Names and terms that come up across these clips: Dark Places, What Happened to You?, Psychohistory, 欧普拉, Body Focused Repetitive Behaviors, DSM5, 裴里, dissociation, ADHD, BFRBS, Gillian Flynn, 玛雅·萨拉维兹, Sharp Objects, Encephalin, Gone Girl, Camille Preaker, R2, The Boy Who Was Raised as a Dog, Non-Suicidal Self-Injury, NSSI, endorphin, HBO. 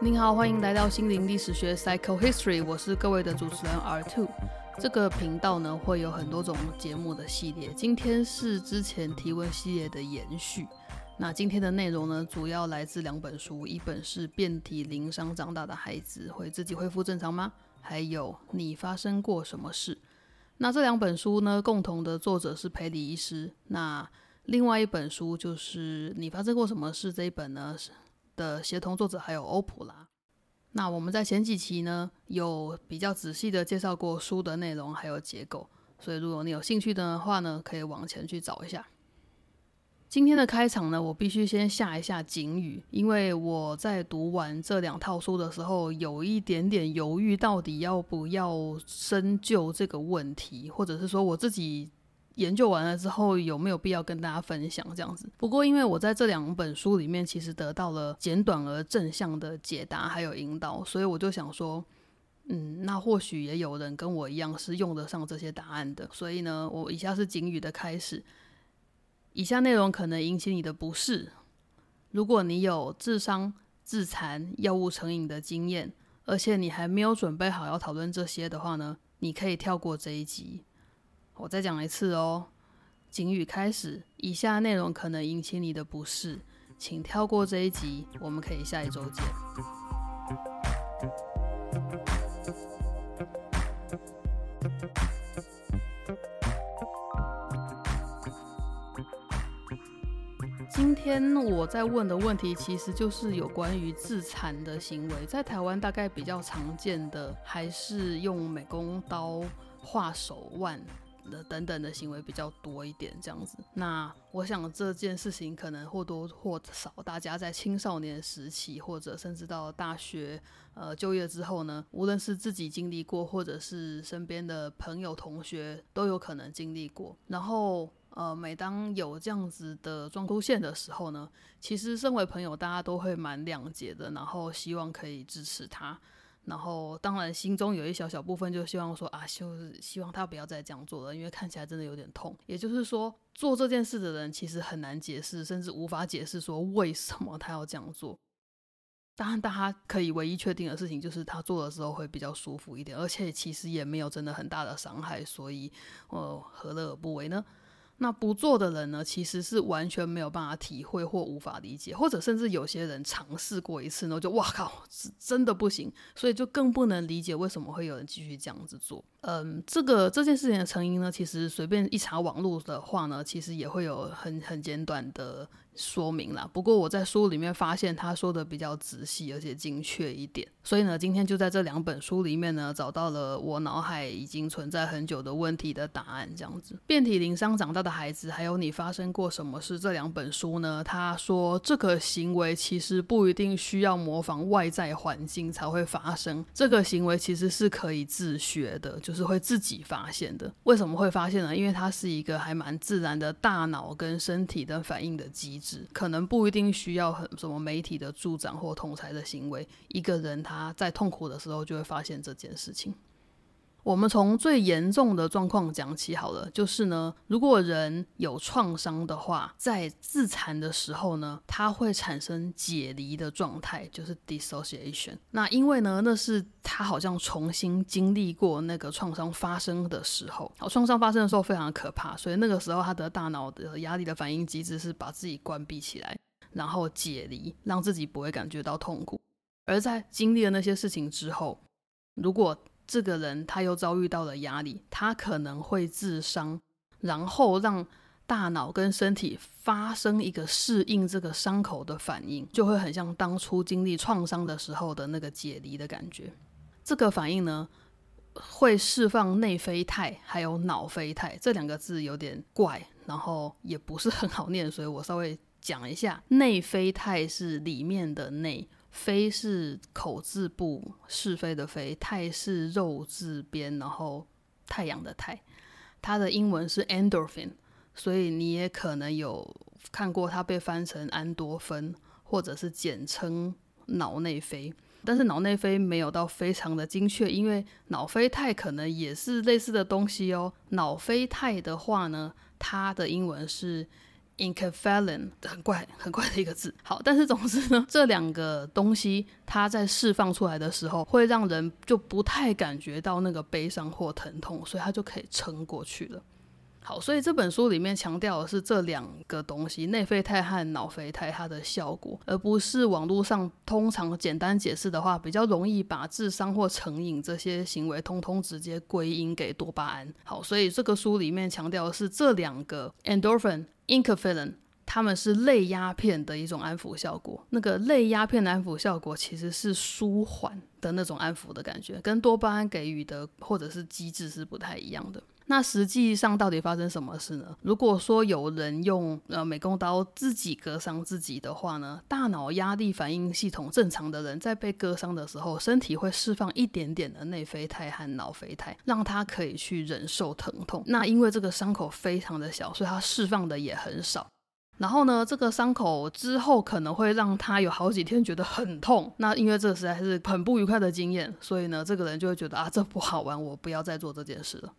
您好，欢迎来到心灵历史学 Psychohistory， 我是各位的主持人 R2。 这个频道呢会有很多种节目的系列，今天是之前提问系列的延续。那今天的内容呢主要来自两本书，一本是遍体鳞伤长大的孩子会自己恢复正常吗？还有你发生过什么事？那这两本书呢共同的作者是裴里医师，那另外一本书就是你发生过什么事这一本呢的协同作者还有欧普拉。那我们在前几期呢有比较仔细的介绍过书的内容还有结构，所以如果你有兴趣的话呢可以往前去找一下。今天的开场呢我必须先下一下警语，因为我在读完这两套书的时候有一点点犹豫到底要不要深究这个问题，或者是说我自己研究完了之后有没有必要跟大家分享这样子。不过因为我在这两本书里面其实得到了简短而正向的解答还有引导，所以我就想说那或许也有人跟我一样是用得上这些答案的，所以呢我以下是警语的开始。以下内容可能引起你的不适，如果你有自伤、自残、药物成瘾的经验，而且你还没有准备好要讨论这些的话呢，你可以跳过这一集。我再讲一次哦，警语开始，以下内容可能引起你的不适，请跳过这一集，我们可以下一周见。今天我在问的问题其实就是有关于自残的行为，在台湾大概比较常见的还是用美工刀划手腕等等的行为比较多一点这样子。那我想这件事情可能或多或少大家在青少年时期或者甚至到大学就业之后呢，无论是自己经历过或者是身边的朋友同学都有可能经历过。然后每当有这样子的状况出现的时候呢，其实身为朋友大家都会蛮谅解的，然后希望可以支持他，然后当然心中有一小小部分就希望说就是希望他不要再这样做了，因为看起来真的有点痛。也就是说做这件事的人其实很难解释，甚至无法解释说为什么他要这样做。当然大家可以唯一确定的事情就是他做的时候会比较舒服一点，而且其实也没有真的很大的伤害，所以何乐而不为呢？那不做的人呢其实是完全没有办法体会或无法理解，或者甚至有些人尝试过一次呢就哇靠真的不行，所以就更不能理解为什么会有人继续这样子做。这件事情的成因呢其实随便一查网络的话呢其实也会有很简短的说明啦，不过我在书里面发现他说的比较仔细而且精确一点，所以呢今天就在这两本书里面呢找到了我脑海已经存在很久的问题的答案这样子。遍体鳞伤长大的孩子还有你发生过什么事这两本书呢，他说这个行为其实不一定需要模仿外在环境才会发生，这个行为其实是可以自学的，就是会自己发现的。为什么会发现呢？因为它是一个还蛮自然的大脑跟身体的反应的机制，可能不一定需要什么媒体的助长或同侪的行为，一个人他在痛苦的时候就会发现这件事情。我们从最严重的状况讲起好了，就是呢如果人有创伤的话，在自残的时候呢它会产生解离的状态，就是 dissociation。 那因为呢那是他好像重新经历过那个创伤发生的时候，创伤发生的时候非常的可怕，所以那个时候他的大脑的压力的反应机制是把自己关闭起来然后解离，让自己不会感觉到痛苦。而在经历了那些事情之后，如果这个人他又遭遇到了压力，他可能会自伤，然后让大脑跟身体发生一个适应这个伤口的反应，就会很像当初经历创伤的时候的那个解离的感觉。这个反应呢会释放内啡肽还有脑啡肽，这两个字有点怪然后也不是很好念，所以我稍微讲一下。内啡肽是里面的内，非是口字部是非的非，太是肉字边然后太阳的太，它的英文是 endorphin， 所以你也可能有看过它被翻成安多芬或者是简称脑内啡。但是脑内啡没有到非常的精确，因为脑啡肽可能也是类似的东西哦。脑啡肽的话呢，它的英文是 Encephalin， 很怪的一个字。好，但是总之呢，这两个东西它在释放出来的时候，会让人就不太感觉到那个悲伤或疼痛，所以它就可以撑过去了。好，所以这本书里面强调的是这两个东西，内啡肽和脑啡肽它的效果，而不是网络上通常简单解释的话比较容易把智商或成瘾这些行为通通直接归因给多巴胺。好，所以这个书里面强调的是这两个 endorphin、endorphin 它们是类鸦片的一种安抚效果，那个类鸦片的安抚效果其实是舒缓的那种安抚的感觉，跟多巴胺给予的或者是机制是不太一样的。那实际上到底发生什么事呢？如果说有人用美工刀自己割伤自己的话呢，大脑压力反应系统正常的人在被割伤的时候，身体会释放一点点的内啡肽和脑啡肽，让他可以去忍受疼痛。那因为这个伤口非常的小，所以他释放的也很少。然后呢，这个伤口之后可能会让他有好几天觉得很痛，那因为这实在是很不愉快的经验，所以呢，这个人就会觉得啊，这不好玩，我不要再做这件事了。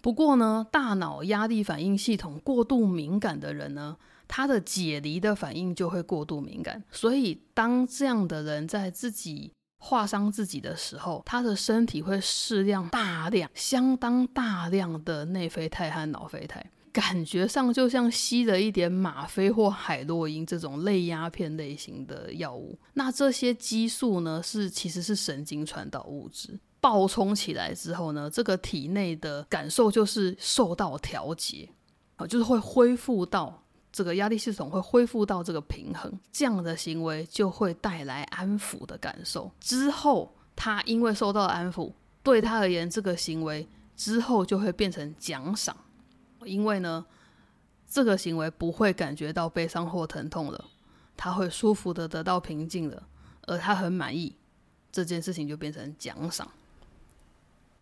不过呢，大脑压力反应系统过度敏感的人呢，他的解离的反应就会过度敏感，所以当这样的人在自己划伤自己的时候，他的身体会释放相当大量的内啡肽和脑啡肽，感觉上就像吸了一点吗啡或海洛因这种类鸦片类型的药物。那这些激素呢，其实是神经传导物质，爆冲起来之后呢，这个体内的感受就是受到调节，就是会恢复到这个压力系统会恢复到这个平衡，这样的行为就会带来安抚的感受。之后他因为受到了安抚，对他而言这个行为之后就会变成奖赏，因为呢这个行为不会感觉到悲伤或疼痛了，他会舒服的得到平静了，而他很满意，这件事情就变成奖赏。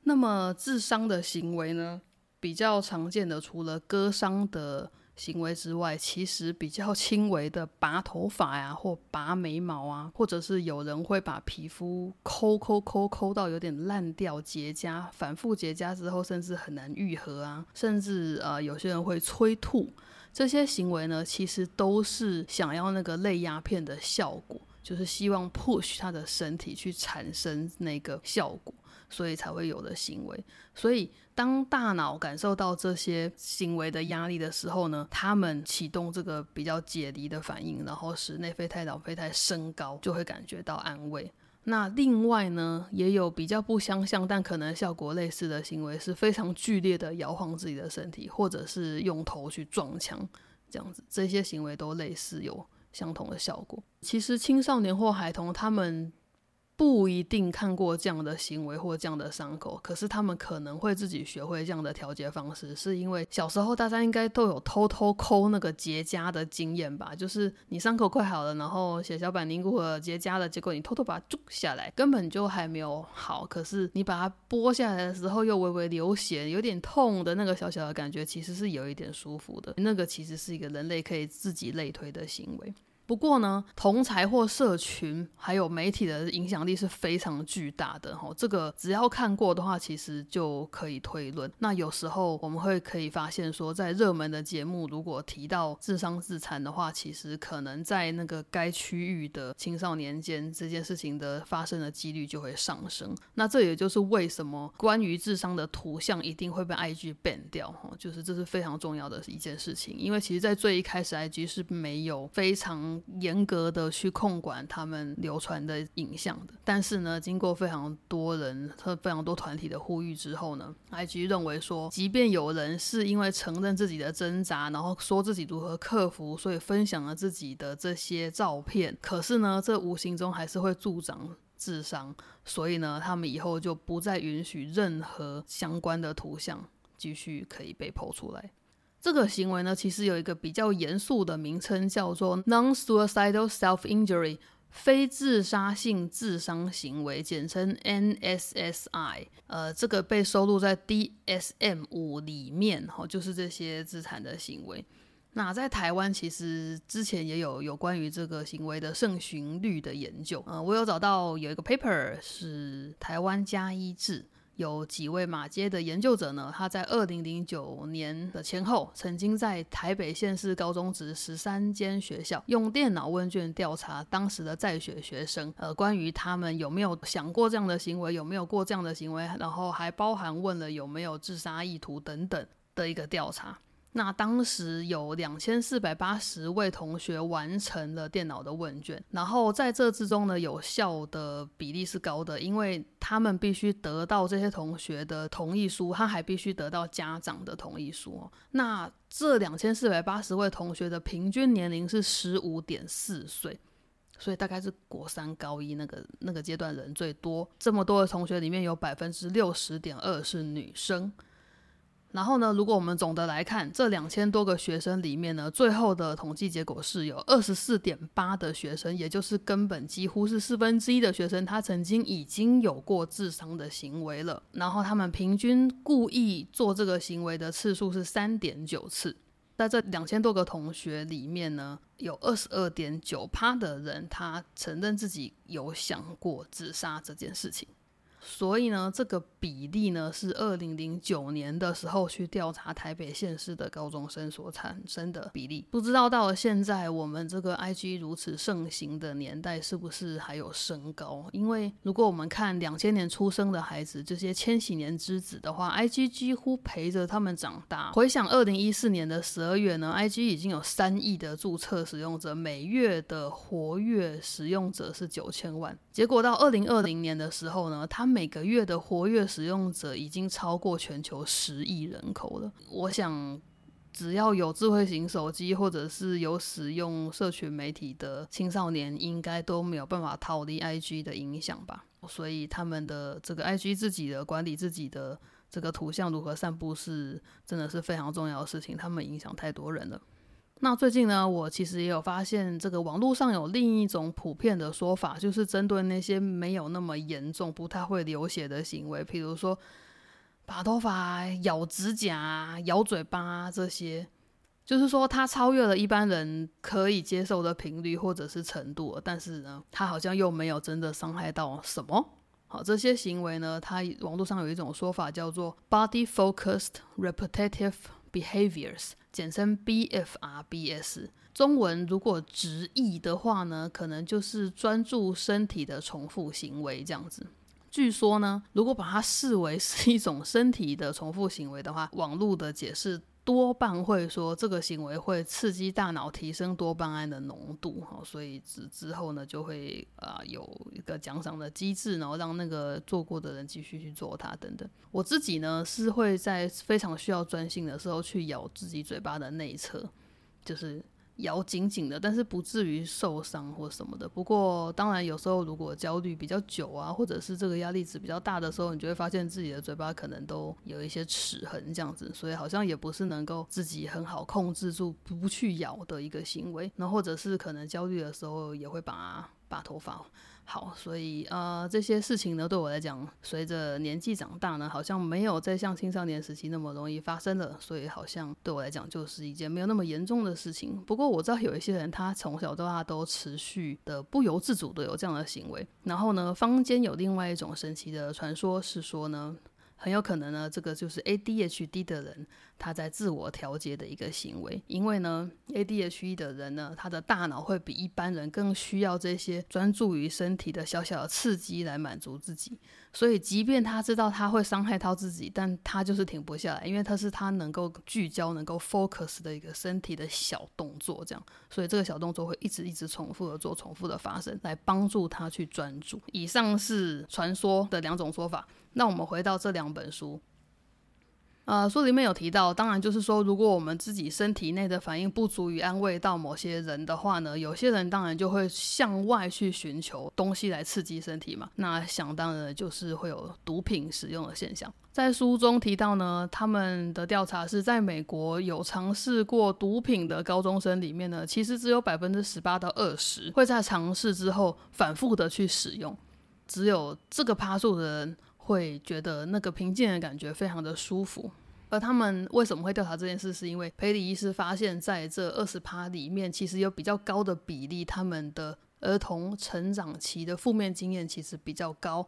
那么自伤的行为呢，比较常见的除了割伤的行为之外，其实比较轻微的拔头发呀，或拔眉毛啊，或者是有人会把皮肤抠到有点烂掉，结痂，反复结痂之后甚至很难愈合啊，甚至有些人会催吐，这些行为呢其实都是想要那个类鸦片的效果，就是希望 push 他的身体去产生那个效果，所以才会有的行为。所以当大脑感受到这些行为的压力的时候呢，他们启动这个比较解离的反应，然后使内啡肽脑啡肽升高，就会感觉到安慰。那另外呢，也有比较不相像但可能效果类似的行为，是非常剧烈的摇晃自己的身体，或者是用头去撞墙，这样子，这些行为都类似有相同的效果。其实青少年或孩童他们不一定看过这样的行为或这样的伤口，可是他们可能会自己学会这样的调节方式，是因为小时候大家应该都有偷偷抠那个结痂的经验吧，就是你伤口快好了，然后血小板凝固了结痂了，结果你偷偷把它揪下来，根本就还没有好，可是你把它剥下来的时候又微微流血，有点痛的那个小小的感觉其实是有一点舒服的，那个其实是一个人类可以自己类推的行为。不过呢，同侪或社群还有媒体的影响力是非常巨大的，这个只要看过的话其实就可以推论。那有时候我们会可以发现说，在热门的节目如果提到自伤自残的话，其实可能在那个该区域的青少年间这件事情的发生的几率就会上升。那这也就是为什么关于自伤的图像一定会被 IG ban 掉，就是这是非常重要的一件事情，因为其实在最一开始 IG 是没有非常严格的去控管他们流传的影像的，但是呢，经过非常多人和非常多团体的呼吁之后呢， IG 认为说，即便有人是因为承认自己的挣扎，然后说自己如何克服，所以分享了自己的这些照片，可是呢，这无形中还是会助长自伤，所以呢，他们以后就不再允许任何相关的图像继续可以被po出来。这个行为呢，其实有一个比较严肃的名称，叫做 Non-Suicidal Self-Injury， 非自杀性自伤行为，简称 NSSI。这个被收录在 DSM5 里面，就是这些自残的行为。那在台湾其实之前也有关于这个行为的盛行率的研究，我有找到有一个 paper 是台湾加一制有几位马偕的研究者呢，他在2009年的前后曾经在台北县市高中职13间学校用电脑问卷调查当时的在学学生，关于他们有没有想过这样的行为，有没有过这样的行为，然后还包含问了有没有自杀意图等等的一个调查。那当时有2480位同学完成了电脑的问卷，然后在这之中呢，有效的比例是高的，因为他们必须得到这些同学的同意书，他还必须得到家长的同意书。那这2480位同学的平均年龄是 15.4 岁，所以大概是国三高一那个阶段人最多。这么多的同学里面有 60.2% 是女生。然后呢，如果我们总的来看，这2000多个学生里面呢，最后的统计结果是有 24.8% 的学生，也就是根本几乎是1/4的学生，他曾经已经有过自伤的行为了。然后他们平均故意做这个行为的次数是 3.9 次。在这2000多个同学里面呢，有 22.9% 的人他承认自己有想过自杀这件事情。所以呢，这个比例呢是2009年的时候去调查台北县市的高中生所产生的比例。不知道到了现在我们这个 IG 如此盛行的年代是不是还有升高，因为如果我们看2000年出生的孩子，这些千禧年之子的话， IG 几乎陪着他们长大。回想2014年的12月呢， IG 已经有3亿的注册使用者，每月的活跃使用者是9000万。结果到2020年的时候呢，他每个月的活跃使用者已经超过全球10亿人口了。我想只要有智慧型手机或者是有使用社群媒体的青少年，应该都没有办法逃离 IG 的影响吧。所以他们的这个 IG 自己的管理，自己的这个图像如何散布，是真的是非常重要的事情，他们影响太多人了。那最近呢，我其实也有发现这个网络上有另一种普遍的说法，就是针对那些没有那么严重不太会流血的行为，比如说拔头发、咬指甲、咬嘴巴这些，就是说它超越了一般人可以接受的频率或者是程度了，但是呢它好像又没有真的伤害到什么。好，这些行为呢，它网络上有一种说法叫做 Body Focused Repetitive Behaviors， 简称 BFRBS， 中文如果直译的话呢，可能就是专注身体的重复行为这样子。据说呢，如果把它视为是一种身体的重复行为的话，网络的解释多半会说这个行为会刺激大脑提升多巴胺的浓度，所以之后呢就会有一个奖赏的机制，然后让那个做过的人继续去做它等等。我自己呢是会在非常需要专心的时候去咬自己嘴巴的内侧，就是咬紧紧的，但是不至于受伤或什么的。不过当然有时候如果焦虑比较久啊，或者是这个压力值比较大的时候，你就会发现自己的嘴巴可能都有一些齿痕这样子，所以好像也不是能够自己很好控制住不去咬的一个行为。那或者是可能焦虑的时候也会拔头发。好，所以这些事情呢对我来讲，随着年纪长大呢，好像没有再像青少年时期那么容易发生了，所以好像对我来讲就是一件没有那么严重的事情。不过我知道有一些人他从小到大都持续的不由自主的有这样的行为。然后呢，坊间有另外一种神奇的传说是说呢，很有可能呢这个就是 ADHD 的人他在自我调节的一个行为。因为呢 ADHD 的人呢，他的大脑会比一般人更需要这些专注于身体的小小的刺激来满足自己，所以即便他知道他会伤害到自己，但他就是停不下来，因为他是他能够聚焦能够 focus 的一个身体的小动作这样，所以这个小动作会一直重复的做，重复的发生，来帮助他去专注。以上是传说的两种说法。那我们回到这两本书，书里面有提到，当然就是说如果我们自己身体内的反应不足以安慰到某些人的话呢，有些人当然就会向外去寻求东西来刺激身体嘛，那想当然就是会有毒品使用的现象。在书中提到呢，他们的调查是在美国有尝试过毒品的高中生里面呢，其实只有 18%到20% 会在尝试之后反复的去使用，只有这个%的人会觉得那个平静的感觉非常的舒服。而他们为什么会调查这件事，是因为培理医师发现在这 20% 里面其实有比较高的比例，他们的儿童成长期的负面经验其实比较高。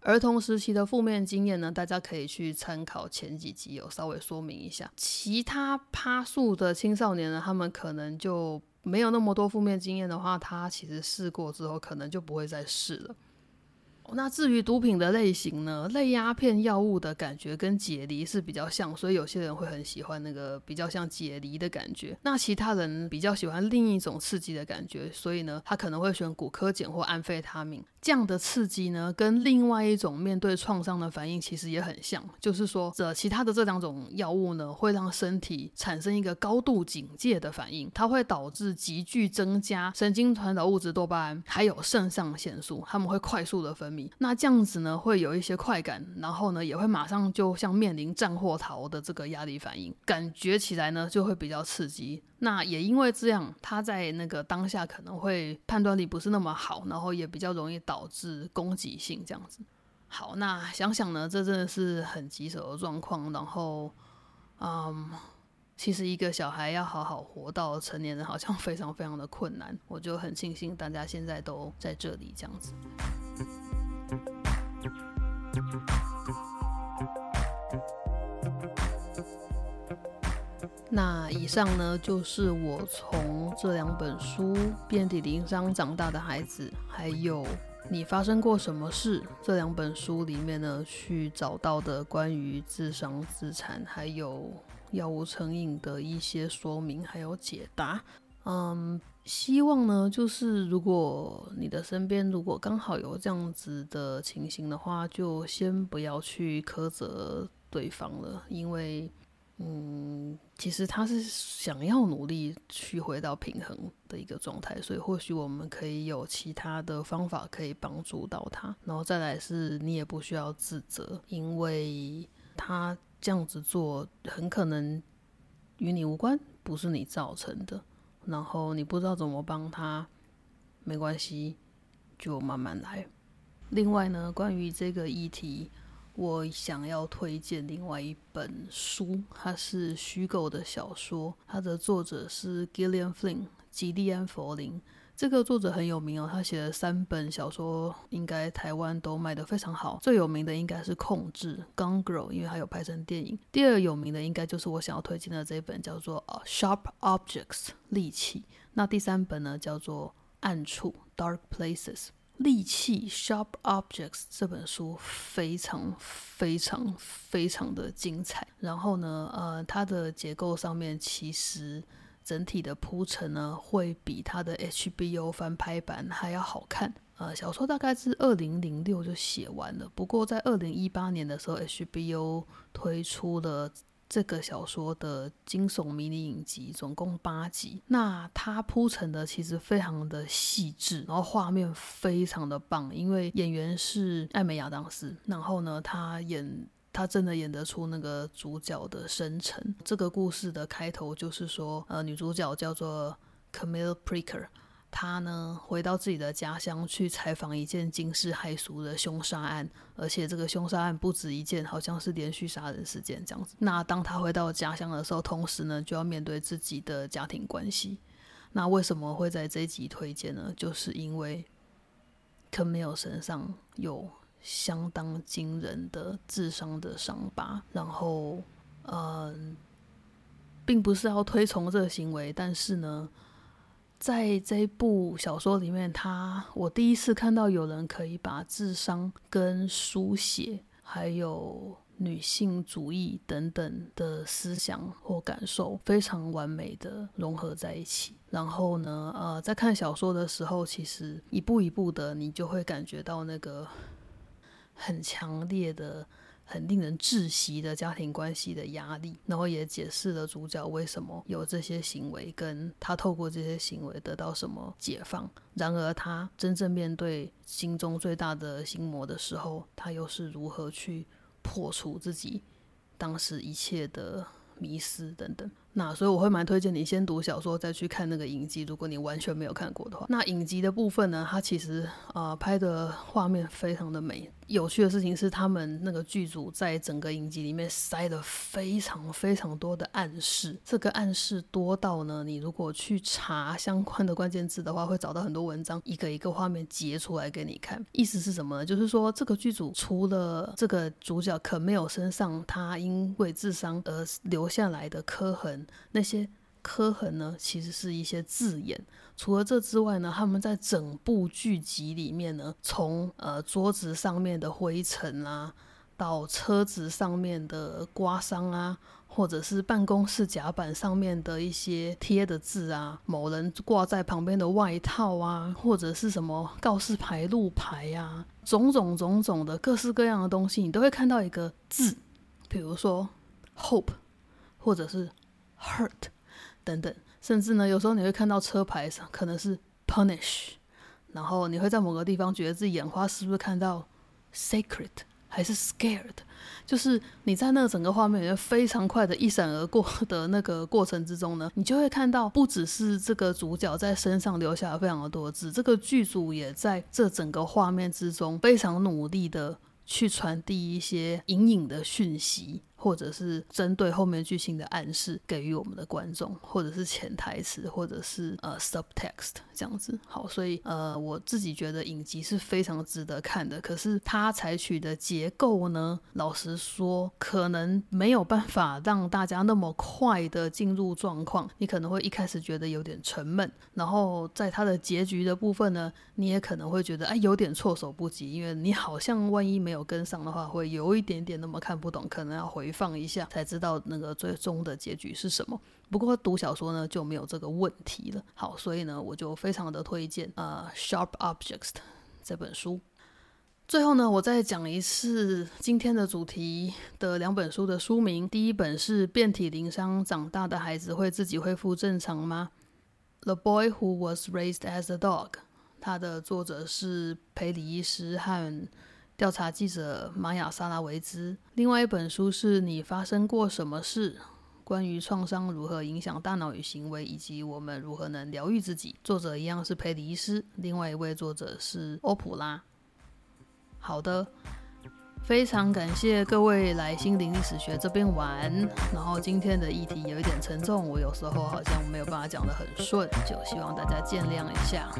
儿童时期的负面经验呢，大家可以去参考前几集有稍微说明一下。其他趴数的青少年呢，他们可能就没有那么多负面经验的话，他其实试过之后可能就不会再试了。那至于毒品的类型呢，类鸦片药物的感觉跟解离是比较像，所以有些人会很喜欢那个比较像解离的感觉。那其他人比较喜欢另一种刺激的感觉，所以呢他可能会选古柯碱或安非他命。这样的刺激呢跟另外一种面对创伤的反应其实也很像，就是说其他的这两种药物呢会让身体产生一个高度警戒的反应，它会导致急剧增加神经传导物质多巴胺还有肾上腺素，它们会快速的分泌。那这样子呢会有一些快感，然后呢也会马上就像面临战或逃的这个压力反应，感觉起来呢就会比较刺激。那也因为这样，他在那个当下可能会判断力不是那么好，然后也比较容易导致攻击性这样子。好，那想想呢，这真的是很棘手的状况。然后其实一个小孩要好好活到成年人好像非常非常的困难，我就很庆幸大家现在都在这里这样子。那以上呢就是我从这两本书《遍体鳞伤长大的孩子》还有《你发生过什么事》这两本书里面呢去找到的关于自伤自残还有药物成瘾的一些说明还有解答。希望呢就是如果你的身边如果刚好有这样子的情形的话，就先不要去苛责对方了，因为其实他是想要努力去回到平衡的一个状态，所以或许我们可以有其他的方法可以帮助到他。然后再来是你也不需要自责，因为他这样子做很可能与你无关，不是你造成的，然后你不知道怎么帮他，没关系，就慢慢来。另外呢，关于这个议题，我想要推荐另外一本书，它是虚构的小说，它的作者是 Gillian Flynn 吉利安·佛林。这个作者很有名哦，他写了3本小说，应该台湾都卖得非常好。最有名的应该是《控制》 Gone Girl， 因为它有拍成电影。第二有名的应该就是我想要推荐的这一本叫做 Sharp Objects 利器。那第3本呢叫做暗处 Dark Places。利器 Sharp Objects 这本书非常非常非常的精彩，然后呢它的结构上面其实整体的铺陈呢会比它的 HBO 翻拍版还要好看。小说大概是2006就写完了，不过在2018年的时候 HBO 推出了这个小说的惊悚迷你影集，总共8集。那它铺陈的其实非常的细致，然后画面非常的棒，因为演员是艾美亚当斯，然后呢他真的演得出那个主角的深沉。这个故事的开头就是说女主角叫做 Camille Preaker， 她呢回到自己的家乡去采访一件惊世骇俗的凶杀案，而且这个凶杀案不止一件，好像是连续杀人事件这样子。那当她回到家乡的时候，同时呢就要面对自己的家庭关系。那为什么会在这一集推荐呢？就是因为 Camille 身上有相当惊人的自伤的伤疤，然后并不是要推崇这个行为，但是呢在这部小说里面，我第一次看到有人可以把自伤跟书写还有女性主义等等的思想或感受非常完美的融合在一起。然后呢在看小说的时候，其实一步一步的你就会感觉到那个很强烈的很令人窒息的家庭关系的压力，然后也解释了主角为什么有这些行为，跟他透过这些行为得到什么解放。然而他真正面对心中最大的心魔的时候，他又是如何去破除自己当时一切的迷思等等。那所以我会蛮推荐你先读小说再去看那个影集，如果你完全没有看过的话。那影集的部分呢，它其实拍的画面非常的美，有趣的事情是他们那个剧组在整个影集里面塞了非常非常多的暗示，这个暗示多到呢，你如果去查相关的关键字的话会找到很多文章一个一个画面截出来给你看。意思是什么呢？就是说这个剧组除了这个主角 Camille 身上他因为自伤而留下来的刻痕，那些刻痕呢其实是一些字眼。除了这之外呢，他们在整部剧集里面呢，从桌子上面的灰尘啊，到车子上面的刮伤啊，或者是办公室甲板上面的一些贴的字啊，某人挂在旁边的外套啊，或者是什么告示牌路牌啊，种种的各式各样的东西，你都会看到一个字，比如说 hope 或者是 hurt 等等，甚至呢有时候你会看到车牌上可能是 punish， 然后你会在某个地方觉得自己眼花，是不是看到 sacred 还是 scared， 就是你在那个整个画面里面非常快的一闪而过的那个过程之中呢，你就会看到不只是这个主角在身上留下了非常的多字，这个剧组也在这整个画面之中非常努力的去传递一些隐隐的讯息，或者是针对后面剧情的暗示给予我们的观众，或者是潜台词，或者是subtext 这样子。好，所以我自己觉得影集是非常值得看的，可是它采取的结构呢，老实说可能没有办法让大家那么快的进入状况，你可能会一开始觉得有点沉闷，然后在它的结局的部分呢，你也可能会觉得有点措手不及，因为你好像万一没有跟上的话会有一点点那么看不懂，可能要回放一下才知道那个最终的结局是什么。不过读小说呢就没有这个问题了。好，所以呢我就非常的推荐Sharp Objects 这本书。最后呢，我再讲一次今天的主题的两本书的书名。第一本是遍体鳞伤长大的孩子会自己恢复正常吗？ The Boy Who Was Raised as a Dog， 他的作者是培理医师和调查记者玛雅·萨拉维兹。另外一本书是你发生过什么事，关于创伤如何影响大脑与行为，以及我们如何能疗愈自己，作者一样是培理医师，另外一位作者是欧普拉。好的，非常感谢各位来心灵历史学这边玩，然后今天的议题有一点沉重，我有时候好像没有办法讲得很顺，就希望大家见谅一下。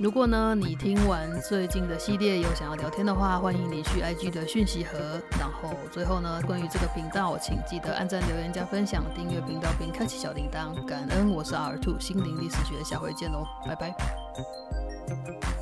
如果呢你听完最近的系列有想要聊天的话，欢迎你去 IG 的讯息盒。然后最后呢，关于这个频道请记得按赞留言加分享，订阅频道并开启小铃铛，感恩。我是 R2， 心灵历史学，下回见咯，拜拜。